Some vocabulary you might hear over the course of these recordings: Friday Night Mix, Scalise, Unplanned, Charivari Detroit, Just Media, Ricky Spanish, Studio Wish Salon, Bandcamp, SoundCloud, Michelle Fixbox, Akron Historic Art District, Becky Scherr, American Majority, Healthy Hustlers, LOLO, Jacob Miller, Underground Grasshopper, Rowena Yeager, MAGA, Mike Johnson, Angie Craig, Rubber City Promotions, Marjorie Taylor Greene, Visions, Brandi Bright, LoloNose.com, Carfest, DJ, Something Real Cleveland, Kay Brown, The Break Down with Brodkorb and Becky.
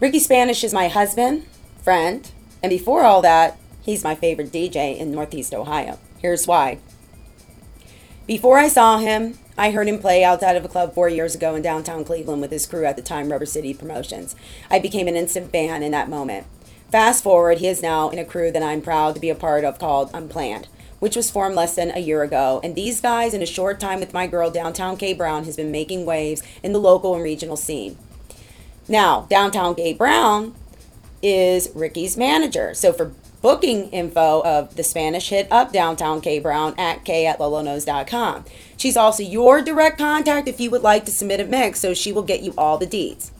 Ricky Spanish is my husband, friend, and before all that, he's my favorite DJ in Northeast Ohio. Here's why. Before I saw him, I heard him play outside of a club 4 years ago in downtown Cleveland with his crew at the time, Rubber City Promotions. I became an instant fan in that moment. Fast forward, he is now in a crew that I'm proud to be a part of called Unplanned, which was formed less than a year ago. And these guys, in a short time with my girl, Downtown Kay Brown, has been making waves in the local and regional scene. Now, Downtown Kay Brown is Ricky's manager. So for booking info of the Spanish, hit up Downtown Kay Brown at Kay@LoloNose.com. She's also your direct contact if you would like to submit a mix, so she will get you all the deets.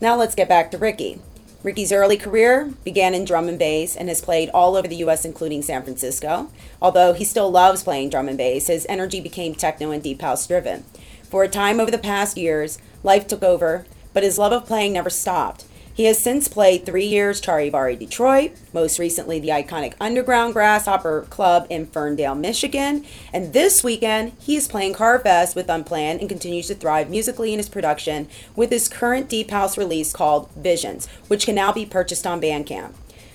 Now let's get back to Ricky. Ricky's early career began in drum and bass and has played all over the U.S., including San Francisco. Although he still loves playing drum and bass, his energy became techno and deep house driven. For a time over the past years, life took over, but his love of playing never stopped. He has since played 3 years Charivari Detroit, most recently the iconic Underground Grasshopper Club in Ferndale, Michigan. And this weekend, he is playing Carfest with Unplanned and continues to thrive musically in his production with his current deep house release called Visions, which can now be purchased on Bandcamp.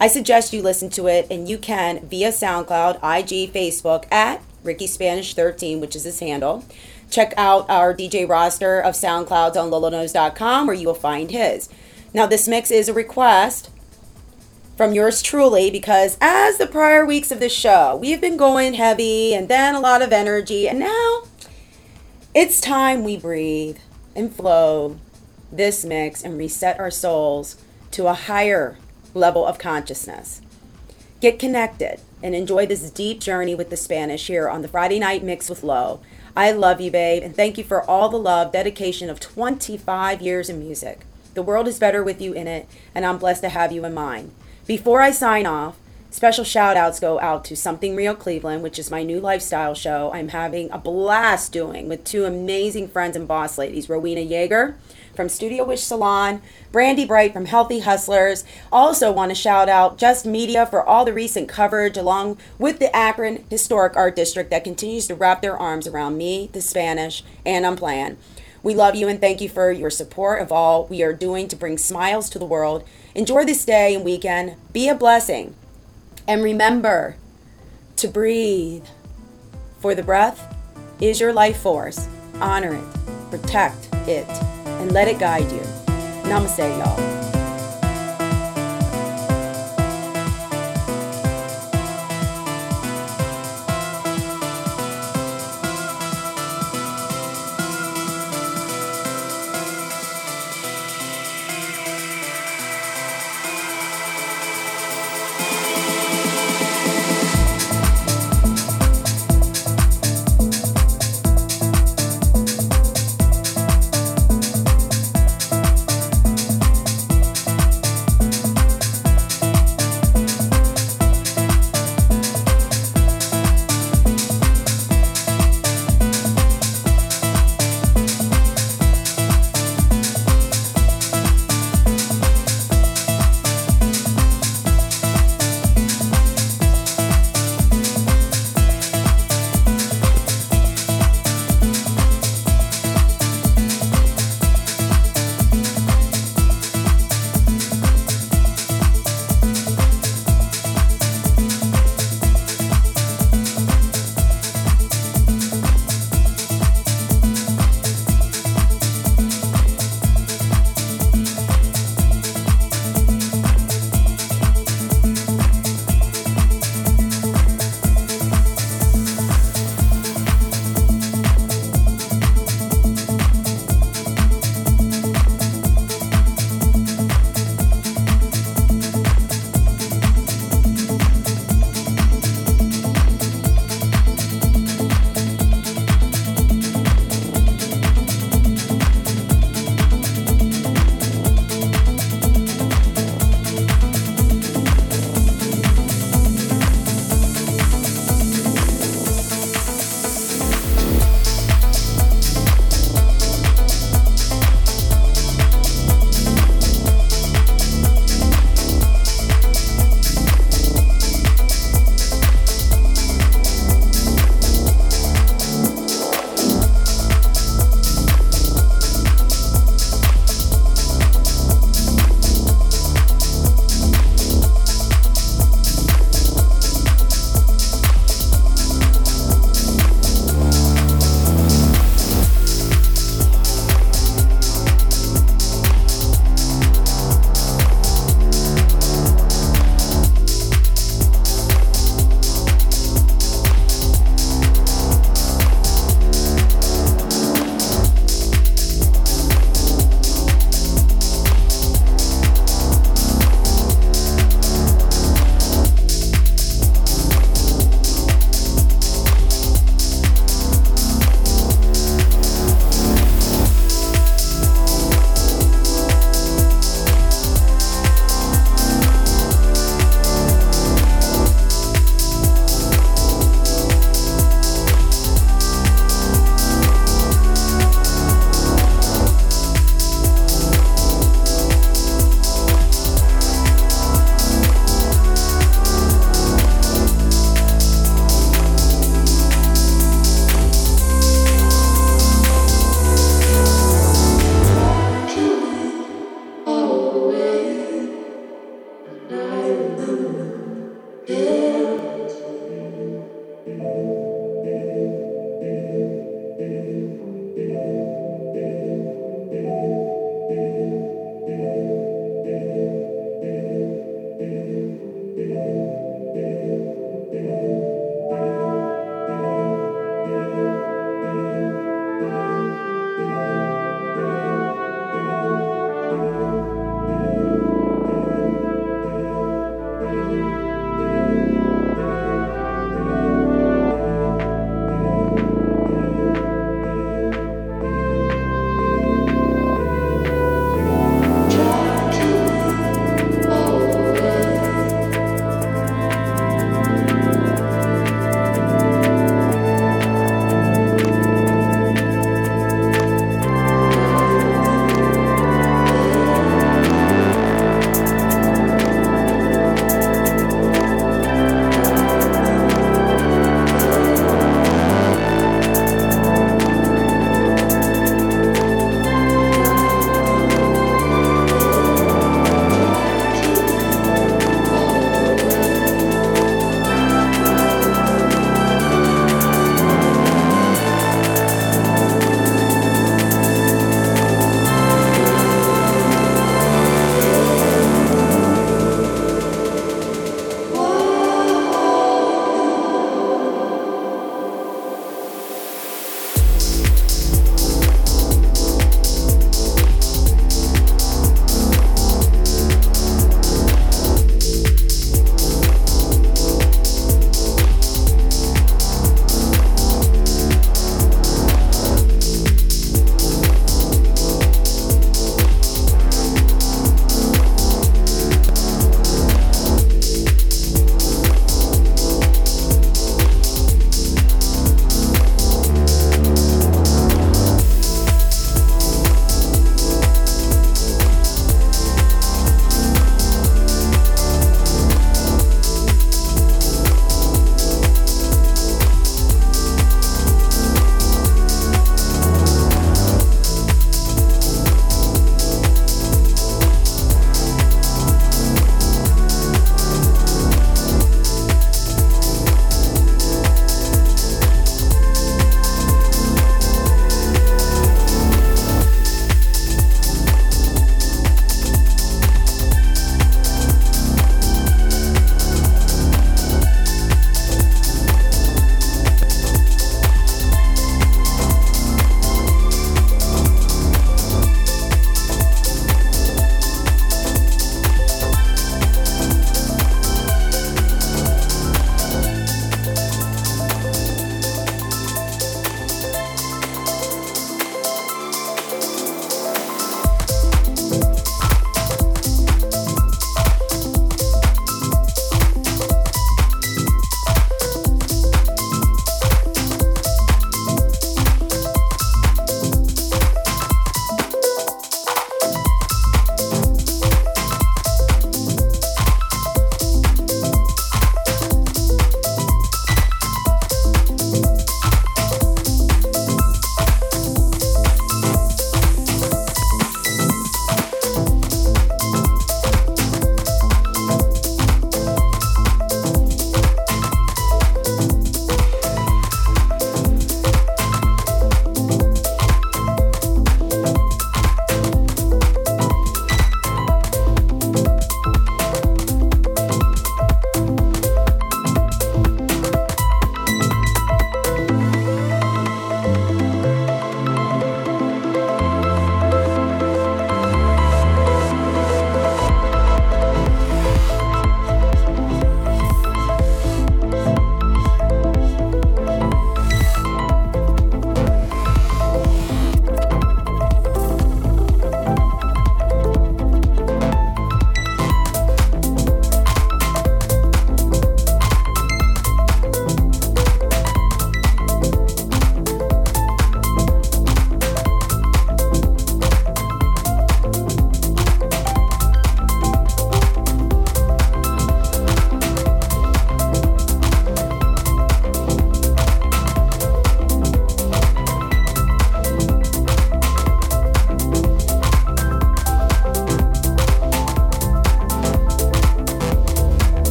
I suggest you listen to it, and you can via SoundCloud, IG, Facebook at RickySpanish13, which is his handle. Check out our DJ roster of SoundClouds on LoloNose.com where you will find his. Now, this mix is a request from yours truly because, as the prior weeks of the show, we've been going heavy and then a lot of energy, and now it's time we breathe and flow this mix and reset our souls to a higher level of consciousness. Get connected and enjoy this deep journey with the Spanish here on the Friday Night Mix with Lo. I love you, babe, and thank you for all the love, dedication of 25 years in music. The world is better with you in it, and I'm blessed to have you in mine. Before I sign off, special shout-outs go out to Something Real Cleveland, which is my new lifestyle show I'm having a blast doing with two amazing friends and boss ladies, Rowena Yeager from Studio Wish Salon, Brandi Bright from Healthy Hustlers. Also want to shout out Just Media for all the recent coverage, along with the Akron Historic Art District that continues to wrap their arms around me, the Spanish, and Unplanned. We love you and thank you for your support of all we are doing to bring smiles to the world. Enjoy this day and weekend. Be a blessing. And remember to breathe. For the breath is your life force. Honor it, protect it, and let it guide you. Namaste, y'all.